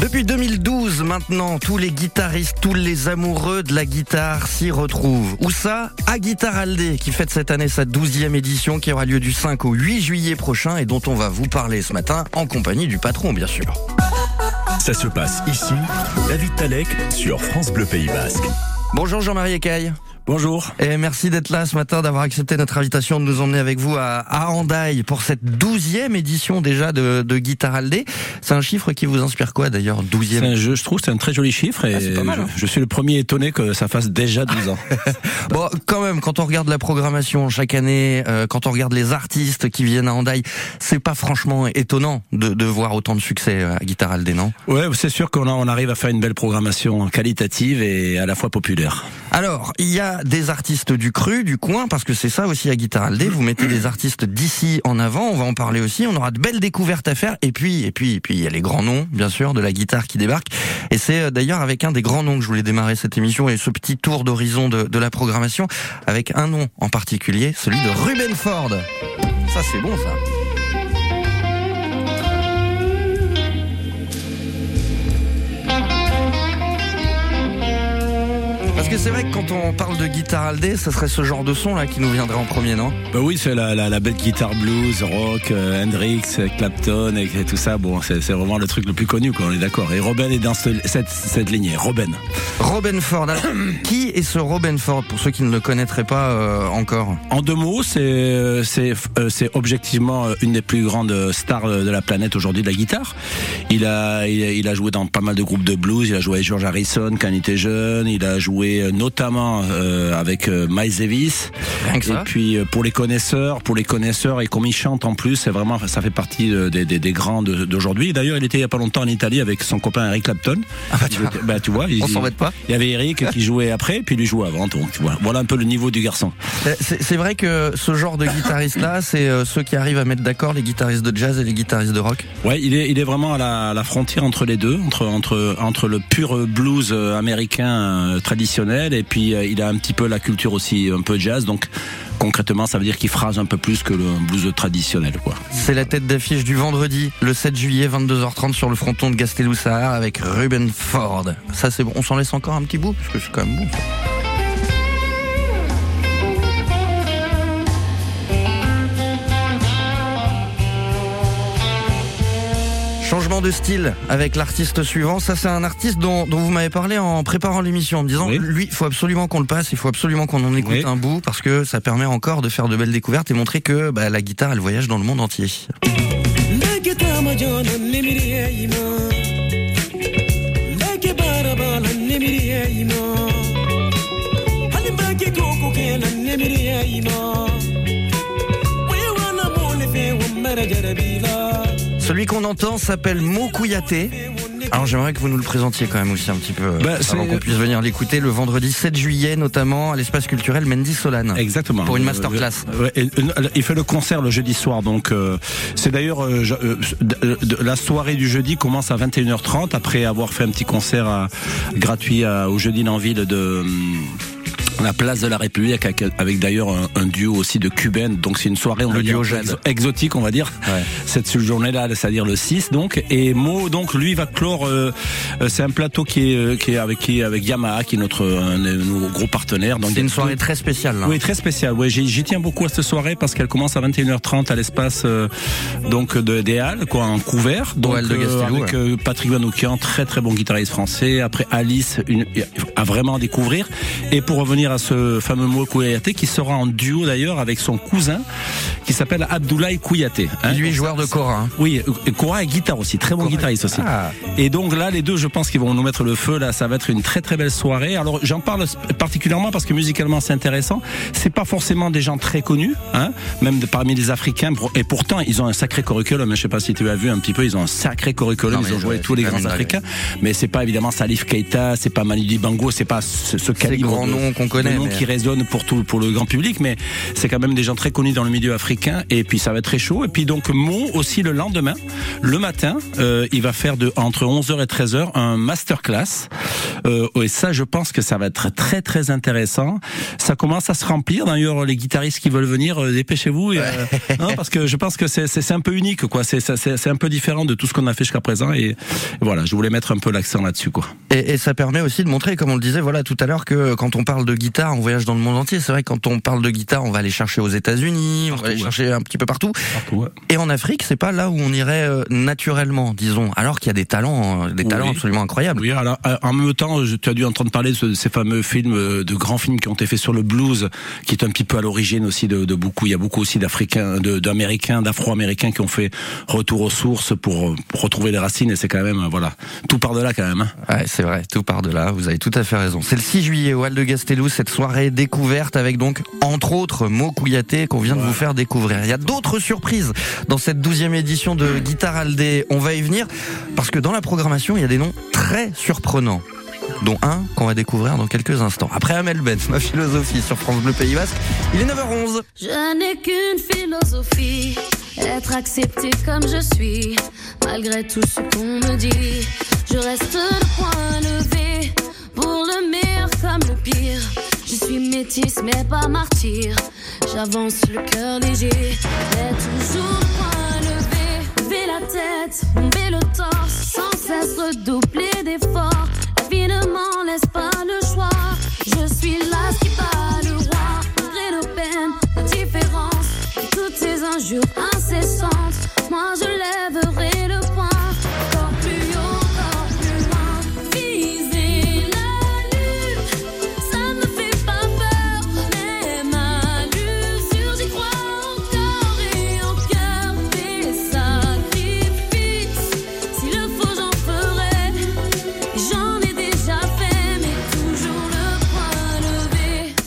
Depuis 2012 maintenant, tous les guitaristes, tous les amoureux de la guitare s'y retrouvent. Où ça ? À Guitaralde, qui fête cette année sa 12e édition, qui aura lieu du 5 au 8 juillet prochain et dont on va vous parler ce matin, en compagnie du patron bien sûr. Ça se passe ici, David Talec sur France Bleu Pays Basque. Bonjour Jean-Marie Caille. Bonjour. Et merci d'être là ce matin, d'avoir accepté notre invitation de nous emmener avec vous à Hendaye pour cette 12e édition déjà de Guitaralde. C'est un chiffre qui vous inspire quoi d'ailleurs, 12e? Je trouve que c'est un très joli chiffre et c'est pas mal, hein. Je suis le premier étonné que ça fasse déjà 12 ans. Bon, quand même, quand on regarde la programmation chaque année, quand on regarde les artistes qui viennent à Hendaye, c'est pas franchement étonnant de voir autant de succès à Guitaralde, non? Ouais, c'est sûr qu'on arrive à faire une belle programmation qualitative et à la fois populaire. Alors, il y a des artistes du cru, du coin, parce que c'est ça aussi à Guitaralde, vous mettez des artistes d'ici en avant, on va en parler aussi, on aura de belles découvertes à faire, et puis il y a les grands noms, bien sûr, de la guitare qui débarquent, et c'est d'ailleurs avec un des grands noms que je voulais démarrer cette émission, et ce petit tour d'horizon de la programmation, avec un nom en particulier, celui de Robben Ford. Ça c'est bon ça. Parce que c'est vrai que quand on parle de Guitaralde, ça serait ce genre de son là qui nous viendrait en premier, non? Bah oui, c'est la belle guitare blues, rock, Hendrix, Clapton et tout ça. Bon, c'est vraiment le truc le plus connu, quoi, on est d'accord. Et Robben est dans cette lignée. Robben Ford. Alors, qui est ce Robben Ford pour ceux qui ne le connaîtraient pas encore? En deux mots, c'est objectivement une des plus grandes stars de la planète aujourd'hui de la guitare. Il a joué dans pas mal de groupes de blues. Il a joué avec George Harrison quand il était jeune. Il a joué notamment avec Miles Davis. Rien que ça. Et puis pour les connaisseurs et comme il chante en plus, c'est vraiment, ça fait partie des grands d'aujourd'hui. D'ailleurs, il était il y a pas longtemps en Italie avec son copain Eric Clapton. Ah bah tu vois, on s'embête pas. Il y avait Eric qui jouait après, puis lui jouait avant. Donc voilà un peu le niveau du garçon. C'est vrai que ce genre de guitariste là, c'est ceux qui arrivent à mettre d'accord les guitaristes de jazz et les guitaristes de rock. Ouais, il est vraiment à la frontière entre les deux, entre le pur blues américain traditionnel et puis il a un petit peu la culture aussi un peu jazz, donc concrètement ça veut dire qu'il phrase un peu plus que le blues traditionnel, quoi. C'est la tête d'affiche du vendredi, le 7 juillet 22h30 sur le fronton de Gaztelu Zahar avec Robben Ford. Ça c'est bon, on s'en laisse encore un petit bout parce que c'est quand même bon. Changement de style avec l'artiste suivant. Ça, c'est un artiste dont vous m'avez parlé en préparant l'émission, en me disant, oui, lui, il faut absolument qu'on le passe, il faut absolument qu'on en écoute un bout, parce que ça permet encore de faire de belles découvertes et montrer que la guitare, elle voyage dans le monde entier. Celui qu'on entend s'appelle Mokouyaté. Alors j'aimerais que vous nous le présentiez quand même aussi un petit peu, avant qu'on puisse venir l'écouter le vendredi 7 juillet, notamment à l'espace culturel Mendy Solane. Exactement. Pour une masterclass. Il fait le concert le jeudi soir, donc c'est d'ailleurs la soirée du jeudi commence à 21h30 après avoir fait un petit concert gratuit au jeudi en ville de la place de la République, avec d'ailleurs un duo aussi de cubaines, donc c'est une soirée exotique, on va dire, ouais. Cette journée-là, c'est-à-dire le 6, donc, et Mo, donc lui va clore, c'est un plateau qui est avec Yamaha, qui est nos gros partenaires. Donc c'est une soirée très spéciale, hein. Oui, très spéciale, ouais, j'y tiens beaucoup à cette soirée parce qu'elle commence à 21h30 à l'espace donc des Halles, quoi, en couvert, donc ouais, avec Patrick Manoukian, très très bon guitariste français, après Alice, à vraiment découvrir, et pour revenir à ce fameux Mokouyaté qui sera en duo d'ailleurs avec son cousin qui s'appelle Abdoulaye Kouyaté, hein. Lui joueur de kora, hein. Oui, kora et guitare aussi, très bon guitariste aussi. Et donc là les deux, je pense qu'ils vont nous mettre le feu là, ça va être une très très belle soirée. Alors j'en parle particulièrement parce que musicalement c'est intéressant, c'est pas forcément des gens très connus, hein, même parmi les Africains, et pourtant ils ont un sacré curriculum, je sais pas si tu as vu un petit peu, ils ont un sacré curriculum, ils ont joué tous les grands Africains, mais c'est pas évidemment Salif Keita, c'est pas Manu Dibango, c'est pas ce calibre de nom qui résonne pour le grand public, mais c'est quand même des gens très connus dans le milieu africain. africain, et puis ça va être très chaud. Et puis donc Mo aussi le lendemain, le matin, il va faire entre 11h et 13h un masterclass. Et ça, je pense que ça va être très très intéressant. Ça commence à se remplir. D'ailleurs, les guitaristes qui veulent venir, dépêchez-vous. Et, non, parce que je pense que c'est un peu unique, quoi. C'est un peu différent de tout ce qu'on a fait jusqu'à présent. Et voilà, je voulais mettre un peu l'accent là-dessus, quoi. Et ça permet aussi de montrer, comme on le disait, voilà, tout à l'heure, que quand on parle de guitare, on voyage dans le monde entier. C'est vrai que quand on parle de guitare, on va aller chercher aux États-Unis, partout, on va aller chercher un petit peu partout. Ouais. Et en Afrique, c'est pas là où on irait naturellement, disons. Alors qu'il y a des talents absolument incroyables. Oui, alors en même temps, tu as dû entendre parler de ces fameux films, de grands films qui ont été faits sur le blues, qui est un petit peu à l'origine aussi de beaucoup. Il y a beaucoup aussi d'Africains, d'Américains, d'Afro-Américains qui ont fait retour aux sources pour retrouver les racines. Et c'est quand même, voilà, tout part de là quand même. Hein. Ouais, c'est vrai, tout part de là. Vous avez tout à fait raison. C'est le 6 juillet au Hall de Gaztelu, cette soirée découverte avec donc entre autres Mokouyaté qu'on vient de vous faire découvrir. Il y a d'autres surprises dans cette 12e édition de Guitaralde. On va y venir parce que dans la programmation, il y a des noms très surprenants, dont un qu'on va découvrir dans quelques instants. Après Amel Ben, ma philosophie sur France Bleu Pays Basque, il est 9h11. Je n'ai qu'une philosophie, être accepté comme je suis, malgré tout ce qu'on me dit. Je reste le point levé, pour le meilleur comme le pire. Je suis métisse mais pas martyr, j'avance le cœur léger. Mais toujours le point levé, lever la tête, bomber le torse, sans cesse redoubler d'efforts. Finalement, laisse pas le choix. Je suis là, ce qui bat le roi. Malgré nos peines, nos différences, et toutes ces injures incessantes, moi je lèverai le poing. Encore plus haut, encore plus loin. Viser la lune, ça me fait pas peur. Même à l'usure, j'y crois encore et encore. Des sacrifices, s'il le faut, j'en ferai.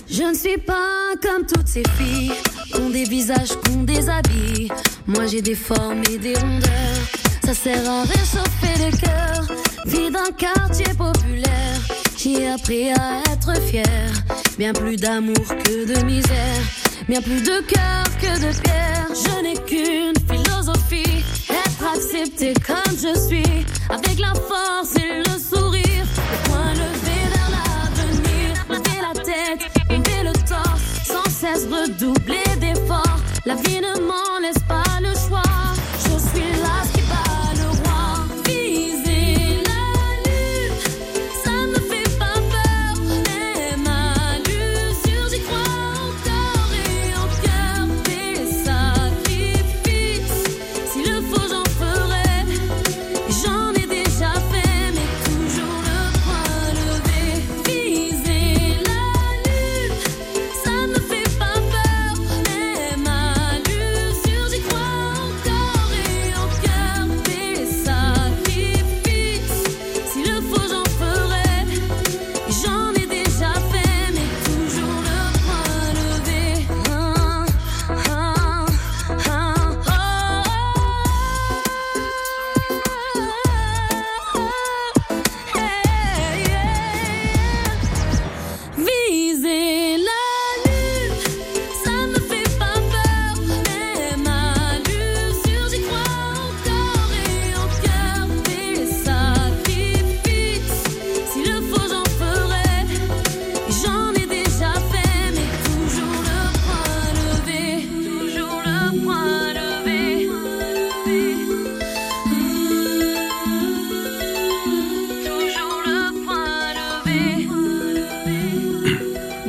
Je ne suis pas comme toutes ces filles, ont des visages, qu'on des habits. Moi j'ai des formes et des rondeurs, ça sert à réchauffer le cœur. Vie d'un quartier populaire, j'ai appris à être fière. Bien plus d'amour que de misère, bien plus de cœur que de pierre. Je n'ai qu'une philosophie, être accepté comme je suis, avec la force et le sourire. Le point levé vers l'avenir, lever la tête, sans cesse redoubler d'efforts. La vie ne m'en laisse pas le choix. Je suis là, ce qui bat le roi. Viser la lune, ça me fait pas peur. Même à l'usure, j'y crois encore et encore. Des sacrifices, s'il le faut, j'en ferai. J'en ai déjà fait, mais toujours le point levé. Viser la lune, ça me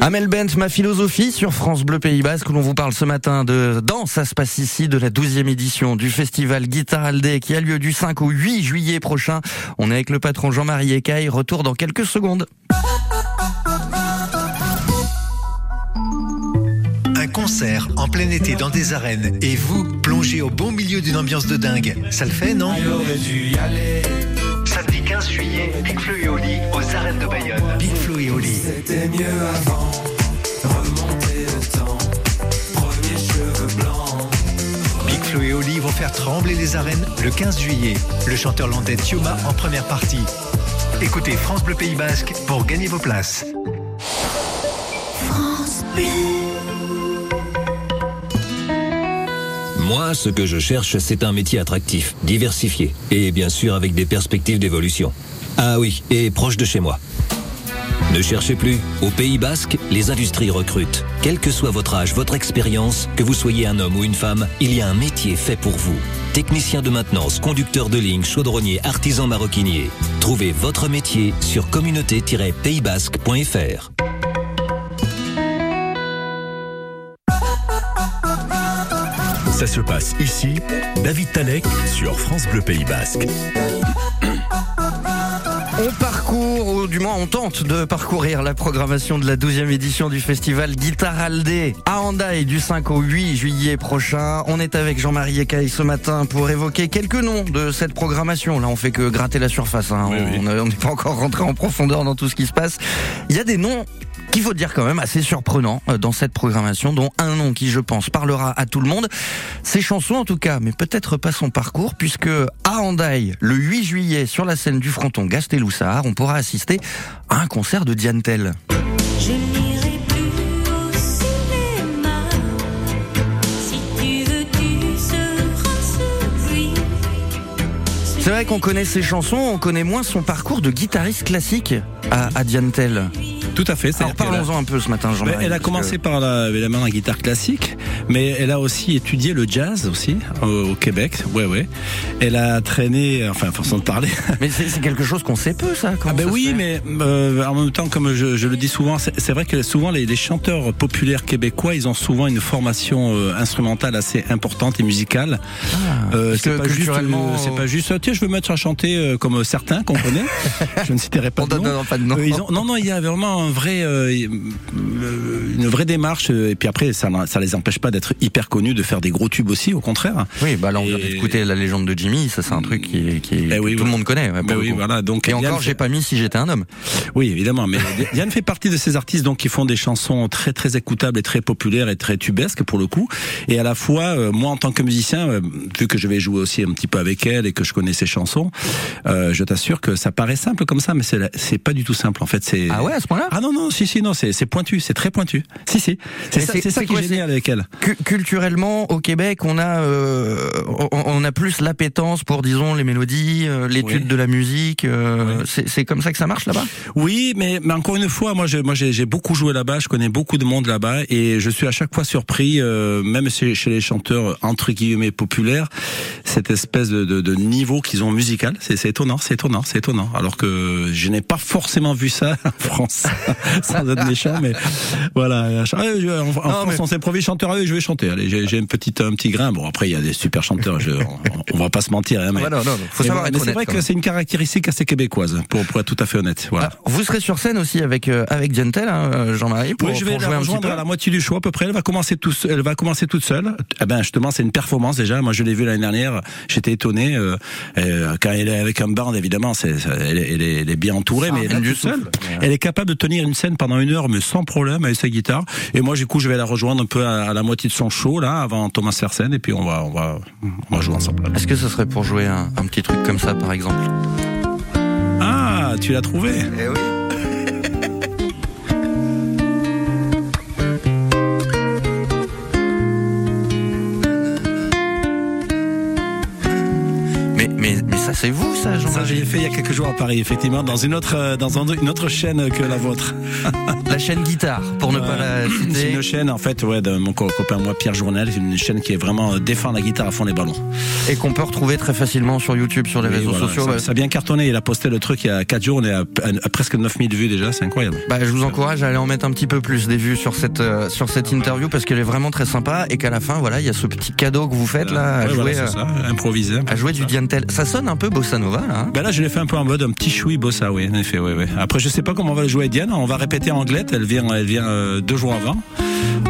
Amel Bent, ma philosophie sur France Bleu Pays Basque, où l'on vous parle ce matin de danse, ça se passe ici, de la 12e édition du festival Guitaralde qui a lieu du 5 au 8 juillet prochain. On est avec le patron Jean-Marie Écaille, retour dans quelques secondes. Un concert en plein été dans des arènes et vous plongez au bon milieu d'une ambiance de dingue. Ça le fait, non ? Samedi 15 juillet, Big Flo et Oli aux arènes de Bayonne. Big Flo et Oli. C'était mieux avant, remonter le temps, premier cheveux blancs. Big Flo et Oli vont faire trembler les arènes le 15 juillet. Le chanteur landais Tioma en première partie. Écoutez France Bleu Pays Basque pour gagner vos places. France Bleu. Moi, ce que je cherche, c'est un métier attractif, diversifié, et bien sûr avec des perspectives d'évolution. Ah oui, et proche de chez moi. Ne cherchez plus. Au Pays Basque, les industries recrutent. Quel que soit votre âge, votre expérience, que vous soyez un homme ou une femme, il y a un métier fait pour vous. Technicien de maintenance, conducteur de ligne, chaudronnier, artisan maroquinier. Trouvez votre métier sur communauté-paysbasque.fr. Ça se passe ici, David Talec sur France Bleu Pays Basque. On parcourt, ou du moins on tente de parcourir la programmation de la 12e édition du festival Guitaralde à Hendaye du 5 au 8 juillet prochain. On est avec Jean-Marie Ecaille ce matin pour évoquer quelques noms de cette programmation. Là, on fait que gratter la surface, hein. Oui. On n'est pas encore rentré en profondeur dans tout ce qui se passe. Il y a des noms qu'il faut dire quand même assez surprenants dans cette programmation, dont un nom qui, je pense, parlera à tout le monde. Ses chansons en tout cas, mais peut-être pas son parcours, puisque à Hendaye, le 8 juillet, sur la scène du fronton Gaztelu Zahar, on pourra assister à un concert de Diane Tell. C'est vrai qu'on connaît ses chansons, on connaît moins son parcours de guitariste classique à Diane Tell. Tout à fait. Alors parlons-en un peu ce matin, Jean-Marie. Elle a commencé par la guitare classique, mais elle a aussi étudié le jazz aussi au Québec. Ouais. Elle a traîné, enfin façon de parler. Mais c'est quelque chose qu'on sait peu, ça. Ah ben oui, mais en même temps, comme je le dis souvent, c'est vrai que souvent les chanteurs populaires québécois, ils ont souvent une formation instrumentale assez importante et musicale. C'est pas juste. Tiens, je veux mettre à chanter comme certains qu'on connaît. Je ne citerai pas de nom. Non, pas de nom. Non, il y a vraiment une vraie démarche, et puis après ça les empêche pas d'être hyper connus, de faire des gros tubes aussi, au contraire. Oui, bah là on vient d'écouter La Légende de Jimmy, ça c'est un truc que tout le monde connaît. Ouais, voilà. Donc, et Diane, encore j'ai pas mis Si j'étais un homme. Oui, évidemment, mais Diane fait partie de ces artistes donc qui font des chansons très très écoutables et très populaires et très tubesques pour le coup, et à la fois moi en tant que musicien, vu que je vais jouer aussi un petit peu avec elle et que je connais ses chansons, je t'assure que ça paraît simple comme ça, mais c'est pas du tout simple en fait. Ah ouais, à ce point-là? Ah non, c'est pointu, c'est très pointu. Si. C'est ça qui est génial avec elle. Culturellement, au Québec, on a plus l'appétence pour, disons, les mélodies, l'étude de la musique. C'est comme ça que ça marche là-bas? Oui, mais encore une fois, moi j'ai beaucoup joué là-bas, je connais beaucoup de monde là-bas, et je suis à chaque fois surpris, même chez les chanteurs entre guillemets populaires, cette espèce de niveau qu'ils ont musical. C'est étonnant. Alors que je n'ai pas forcément vu ça en France. Sans être méchant, mais voilà. En France, on s'improvise chanteur. Je vais chanter. Allez, j'ai un petit grain. Bon, après, il y a des super chanteurs. On va pas se mentir. Hein, mais faut savoir être honnête, c'est vrai que c'est une caractéristique assez québécoise, pour être tout à fait honnête. Voilà. Ah, vous serez sur scène aussi avec Diane Tell, hein, Jean-Marie. Oui, je vais la rejoindre à la moitié du show à peu près. Elle va commencer toute seule. Eh ben, justement, c'est une performance déjà. Moi, je l'ai vue l'année dernière. J'étais étonné. Quand elle est avec un band, évidemment, elle est bien entourée, mais elle est seule. Elle est capable de tenir une scène pendant une heure, mais sans problème, avec sa guitare. Et moi, du coup, je vais la rejoindre un peu à la moitié de son show, là, avant Thomas Fersen, et puis on va jouer ensemble. Est-ce que ce serait pour jouer un petit truc comme ça, par exemple? Ah, tu l'as trouvé? Eh oui. Ça c'est vous, ça, Jean-Marie? Ça, je l'ai fait il y a quelques jours à Paris, effectivement, dans une autre chaîne que la vôtre. La chaîne Guitare, pour ne pas la citer. C'est une chaîne, en fait, de mon copain, moi, Pierre Journel. C'est une chaîne qui est vraiment défend la guitare à fond les ballons. Et qu'on peut retrouver très facilement sur YouTube, sur les réseaux sociaux. Ça a bien cartonné. Il a posté le truc il y a 4 jours. On est à presque 9000 vues déjà. C'est incroyable. Je vous encourage à aller en mettre un petit peu plus des vues sur cette interview, parce qu'elle est vraiment très sympa, et qu'à la fin, voilà, il y a ce petit cadeau que vous faites, là, à jouer du Diane Tell. Ça sonne un peu bossa nova, là. Hein. Je l'ai fait un peu en mode un petit choui bossa, oui, en effet, oui. Après, je sais pas comment on va le jouer avec Diane. On va répéter en anglais. Elle vient 2 jours avant.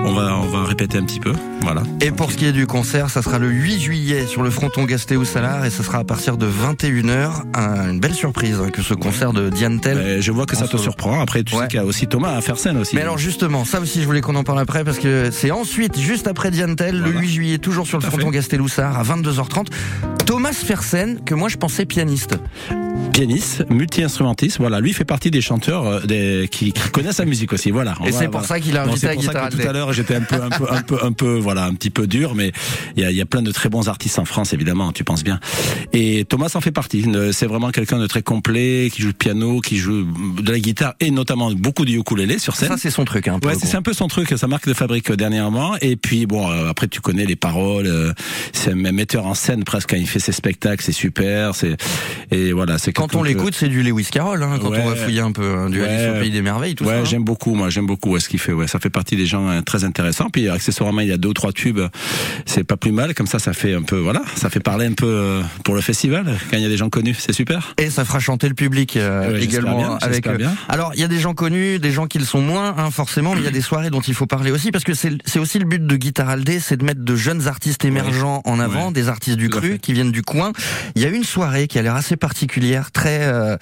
On va répéter un petit peu. Voilà. Et pour ce qui est du concert, ça sera le 8 juillet sur le fronton Gaztelu Zahar, et ça sera à partir de 21h. Une belle surprise, hein, que ce concert de Diane Tell. Je vois que ça te surprend. Après, tu sais qu'il y a aussi Thomas Fersen aussi. Mais alors, justement, ça aussi, je voulais qu'on en parle après, parce que c'est ensuite, juste après Diane Tell, le 8 juillet, toujours sur le fronton Gaztelu Zahar, à 22h30. Thomas Fersen, que moi je pensais pianiste, multi-instrumentiste, voilà, lui fait partie des chanteurs qui connaissent la musique aussi, voilà. Et c'est pour ça qu'il a invité à Guitaralde. Tout à l'heure, j'étais un peu voilà, un petit peu dur, mais il y a plein de très bons artistes en France, évidemment, tu penses bien. Et Thomas en fait partie. C'est vraiment quelqu'un de très complet, qui joue de piano, qui joue de la guitare et notamment beaucoup de ukulélé sur scène. Ça, c'est son truc, hein. Ouais, c'est un peu son truc, sa marque de fabrique dernièrement. Et puis, bon, après, tu connais les paroles, c'est un metteur en scène presque, quand il fait ses spectacles, c'est super, et voilà, c'est quand on l'écoute, c'est du Lewis Carroll, hein, quand on va fouiller un peu, hein, du Alice au Pays des Merveilles, tout ça. Ouais, hein. j'aime beaucoup ce qu'il fait, ouais. Ça fait partie des gens très intéressants. Puis, accessoirement, il y a 2 ou 3 tubes, c'est pas plus mal, comme ça fait un peu, voilà, ça fait parler un peu pour le festival, quand il y a des gens connus, c'est super. Et ça fera chanter le public également bien, avec eux. Alors, il y a des gens connus, des gens qui le sont moins, hein, forcément, mais il y a des soirées dont il faut parler aussi, parce que c'est aussi le but de Guitaralde, c'est de mettre de jeunes artistes émergents en avant, des artistes du cru, qui viennent du coin. Il y a une soirée qui a l'air assez particulière, très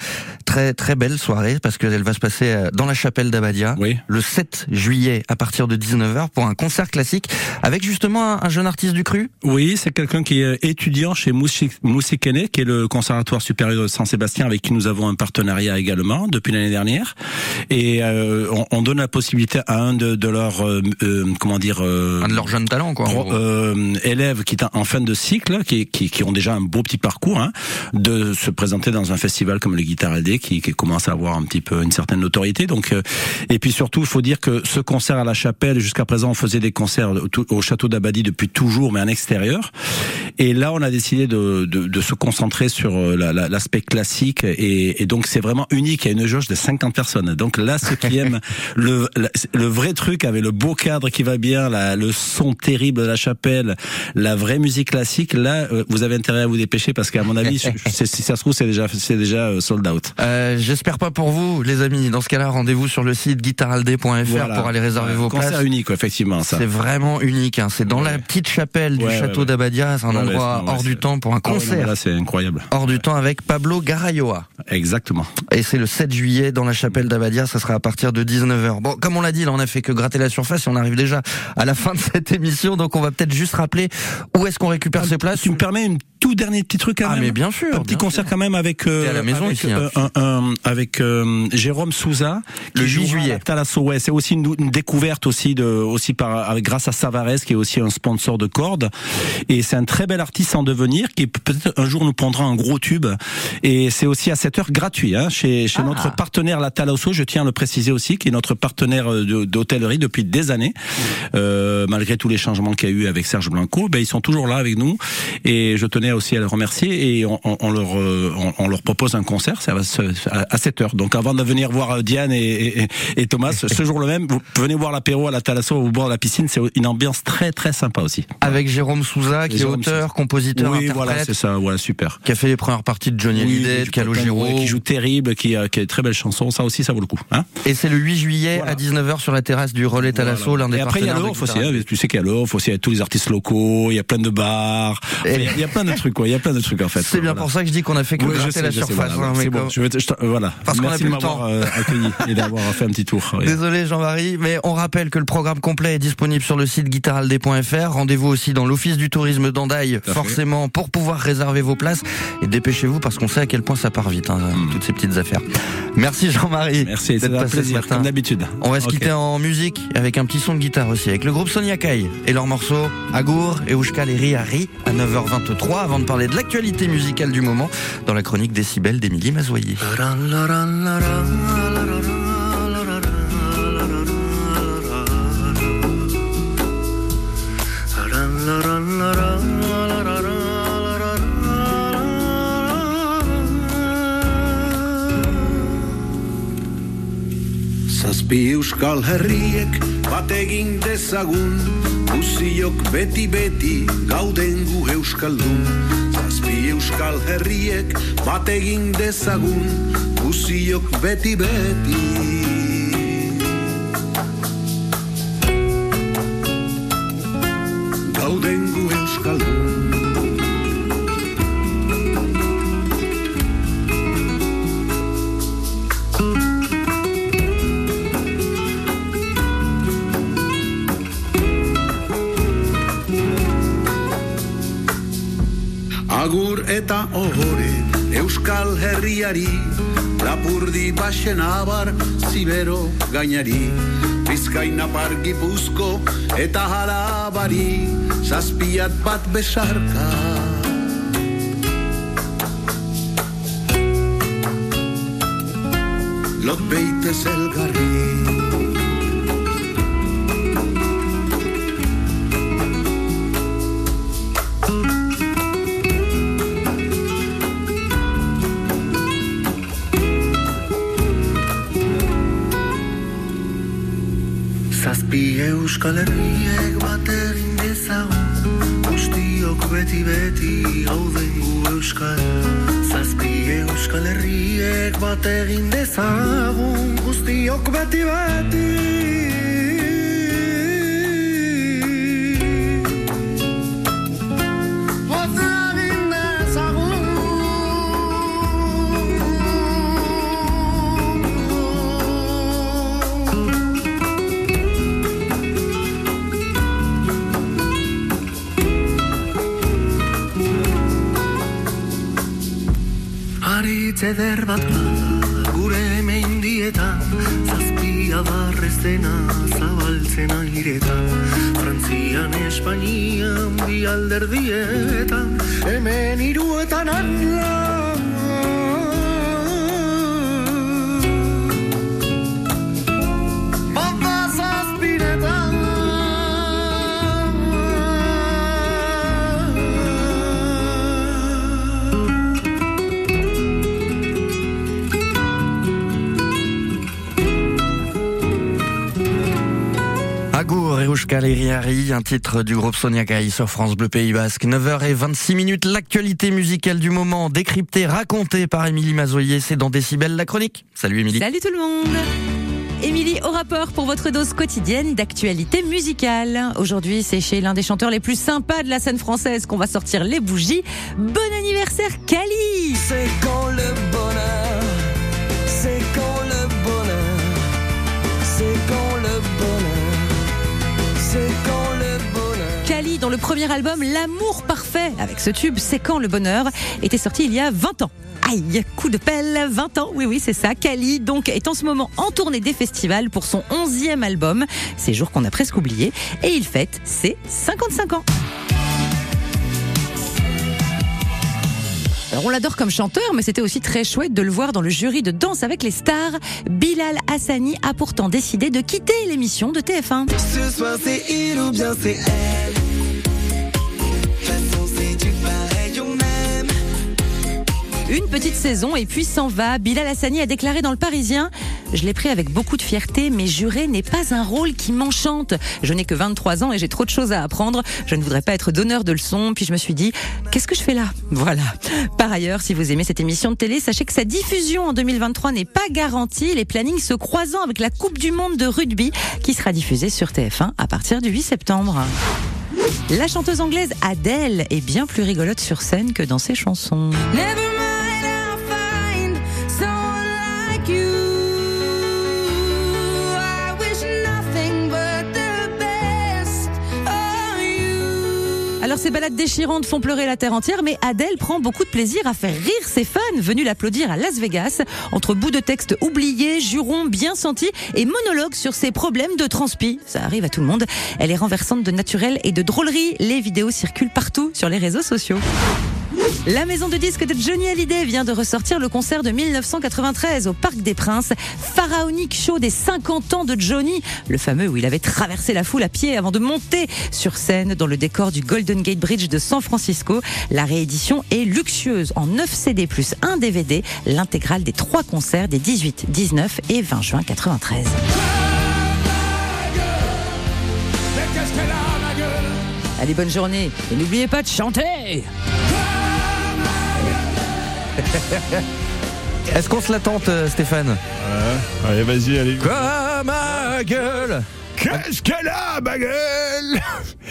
belle soirée, parce qu'elle va se passer dans la chapelle d'Abadia, le 7 juillet, à partir de 19h, pour un concert classique, avec justement un jeune artiste du cru. Oui, c'est quelqu'un qui est étudiant chez Moussikene, qui est le Conservatoire supérieur de Saint-Sébastien, avec qui nous avons un partenariat également, depuis l'année dernière, et on donne la possibilité à un de leurs un de leurs jeunes talents, quoi, élèves qui est en fin de cycle, qui ont déjà un beau petit parcours, hein, de se présenter dans un festival comme le Guitaralde, qui commence à avoir un petit peu une certaine notoriété. Donc, et puis surtout, il faut dire que ce concert à la chapelle, jusqu'à présent, on faisait des concerts au château d'Abadie depuis toujours, mais en extérieur. Et là, on a décidé de se concentrer sur l'aspect classique, et donc c'est vraiment unique. Il y a une jauge de 50 personnes. Donc là, ceux qui aiment le vrai truc avec le beau cadre qui va bien, le son terrible de la chapelle, la vraie musique classique, là, vous avez intérêt à vous dépêcher, parce qu'à mon avis, si ça se trouve, c'est déjà sold out. J'espère pas pour vous, les amis. Dans ce cas-là, rendez-vous sur le site guitaralde.fr pour aller réserver vos places. Concert unique, effectivement. Ça. C'est vraiment unique. Hein. C'est dans la petite chapelle du château d'Abadia. C'est un endroit hors du temps pour un concert. Là, c'est incroyable. Hors du temps, avec Pablo Garayoa. Exactement. Et c'est le 7 juillet dans la chapelle d'Abadia. Ça sera à partir de 19h. Bon, comme on l'a dit, là, on a fait que gratter la surface et on arrive déjà à la fin de cette émission. Donc, on va peut-être juste rappeler où est-ce qu'on récupère ces places. Tu me permets un tout dernier petit truc quand même. Ah, mais bien sûr. Un petit concert quand même avec Jérôme Souza, le 8 juillet. C'est aussi une découverte grâce à Savarez, qui est aussi un sponsor de cordes. Et c'est un très bel artiste en devenir, qui peut-être un jour nous prendra un gros tube. Et c'est aussi à 7h gratuit, hein, chez notre partenaire, la Talasso, je tiens à le préciser aussi, qui est notre partenaire d'hôtellerie depuis des années. Malgré tous les changements qu'il y a eu avec Serge Blanco, ils sont toujours là avec nous. Et je tenais aussi à les remercier. Et on leur propose un concert, ça va à 7h. Donc avant de venir voir Diane et Thomas, ce jour le même, vous venez voir l'apéro à la Talasso, au bord de la piscine. C'est une ambiance très très sympa aussi. Avec Jérôme Souza, qui est auteur, compositeur, interprète. Voilà, c'est ça, voilà, super. Qui a fait les premières parties de Johnny Hallyday, de Calogero. Qui joue terrible, qui a de très belles chansons. Ça aussi, ça vaut le coup. Hein, et c'est le 8 juillet à 19h sur la terrasse du Relais Talasso, l'un des partenaires. Et après, il y a l'offre aussi. Tu sais qu'il y a l'offre aussi, il y a tous les artistes locaux, il y a plein de bars. Il y a plein de trucs, quoi. Il y a plein de trucs, en fait. C'est bien pour ça que je dis qu'on a fait que gratter la surface. C'est bon. Voilà. Parce qu'on a pu m'avoir accueilli et d'avoir fait un petit tour. Désolé, Jean-Marie, mais on rappelle que le programme complet est disponible sur le site guitaralde.fr. Rendez-vous aussi dans l'office du tourisme d'Hendaye, forcément, pour pouvoir réserver vos places. Et dépêchez-vous, parce qu'on sait à quel point ça part vite, hein, toutes ces petites affaires. Merci, Jean-Marie. Merci, c'est un plaisir, comme d'habitude. On va se quitter en musique avec un petit son de guitare aussi, avec le groupe Sonia Kay et leur morceau Agour et Oushkal Eri Ari à 9h23, avant de parler de l'actualité musicale du moment dans la chronique Décibel d'Émilie Mazoyer. Zazpi euskal herriek bat egin dezagun, guziok beti-beti gauden gu euskaldun. Zazpi euskal herriek bat egin dezagun, guziok beti-beti. Agur eta ohore, euskal euskal herriari, lapurdi basen abar, zibero gainari, bizkain apar gipuzko eta halabari, zazpiat bat besarka. Lot beitez elgarri. Zazpi euskal herriek bat egin dezagun, guztiok beti-beti hau dengu euskal. Zazpi euskal herriek bat egin dezagun, guztiok beti-beti. Bat egin dezagun. Zeder bat bada gure mendietan, zazpia barrezena zabaltzen airetan, Frantzian, Espainian, bi alderdietan, hemen hiruetan atlan. Bata zazpiretan. Agur Euskal Herriari, un titre du groupe Sonia Kay sur France Bleu Pays Basque. 9h26, l'actualité musicale du moment, décryptée, racontée par Émilie Mazoyer. C'est dans Décibel, la chronique. Salut Émilie. Salut tout le monde. Émilie, au rapport pour votre dose quotidienne d'actualité musicale. Aujourd'hui, c'est chez l'un des chanteurs les plus sympas de la scène française qu'on va sortir les bougies. Bon anniversaire Kali. C'est quand le bonheur, c'est quand le bonheur, c'est quand le bonheur. Kali, dans le premier album L'amour parfait, avec ce tube C'est quand le bonheur, était sorti il y a 20 ans. Aïe, coup de pelle, 20 ans, oui c'est ça. Kali donc est en ce moment en tournée des festivals pour son 11e album, ces jours qu'on a presque oubliés, et il fête ses 55 ans. Alors on l'adore comme chanteur, mais c'était aussi très chouette de le voir dans le jury de Danse avec les stars. Bilal Hassani a pourtant décidé de quitter l'émission de TF1. Ce soir c'est il ou bien c'est elle. Une petite saison et puis s'en va. Bilal Hassani a déclaré dans Le Parisien « Je l'ai pris avec beaucoup de fierté, mais jurer n'est pas un rôle qui m'enchante. Je n'ai que 23 ans et j'ai trop de choses à apprendre. Je ne voudrais pas être donneur de leçons. Puis je me suis dit, qu'est-ce que je fais là ?» Voilà. Par ailleurs, si vous aimez cette émission de télé, sachez que sa diffusion en 2023 n'est pas garantie. Les plannings se croisant avec la Coupe du Monde de rugby qui sera diffusée sur TF1 à partir du 8 septembre. La chanteuse anglaise Adèle est bien plus rigolote sur scène que dans ses chansons. Alors ces balades déchirantes font pleurer la terre entière, mais Adèle prend beaucoup de plaisir à faire rire ses fans venus l'applaudir à Las Vegas, entre bouts de texte oubliés, jurons bien sentis et monologues sur ses problèmes de transpi. Ça arrive à tout le monde. Elle est renversante de naturel et de drôlerie. Les vidéos circulent partout sur les réseaux sociaux. La maison de disques de Johnny Hallyday vient de ressortir le concert de 1993 au Parc des Princes, pharaonique show des 50 ans de Johnny, le fameux où il avait traversé la foule à pied avant de monter sur scène dans le décor du Golden Gate Bridge de San Francisco. La réédition est luxueuse, en 9 CD plus 1 DVD, l'intégrale des 3 concerts des 18, 19 et 20 juin 93. Allez, bonne journée et n'oubliez pas de chanter. Est-ce qu'on se la tente, Stéphane ? Ouais. Allez, vas-y, allez. Quoi, ma gueule ? Qu'est-ce qu'elle a, ma gueule ?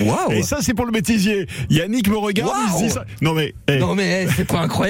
Wow. Et ça, c'est pour le bêtisier. Yannick me regarde, wow. Il se dit ça. Non mais, hey. Non mais, hey, c'est pas incroyable.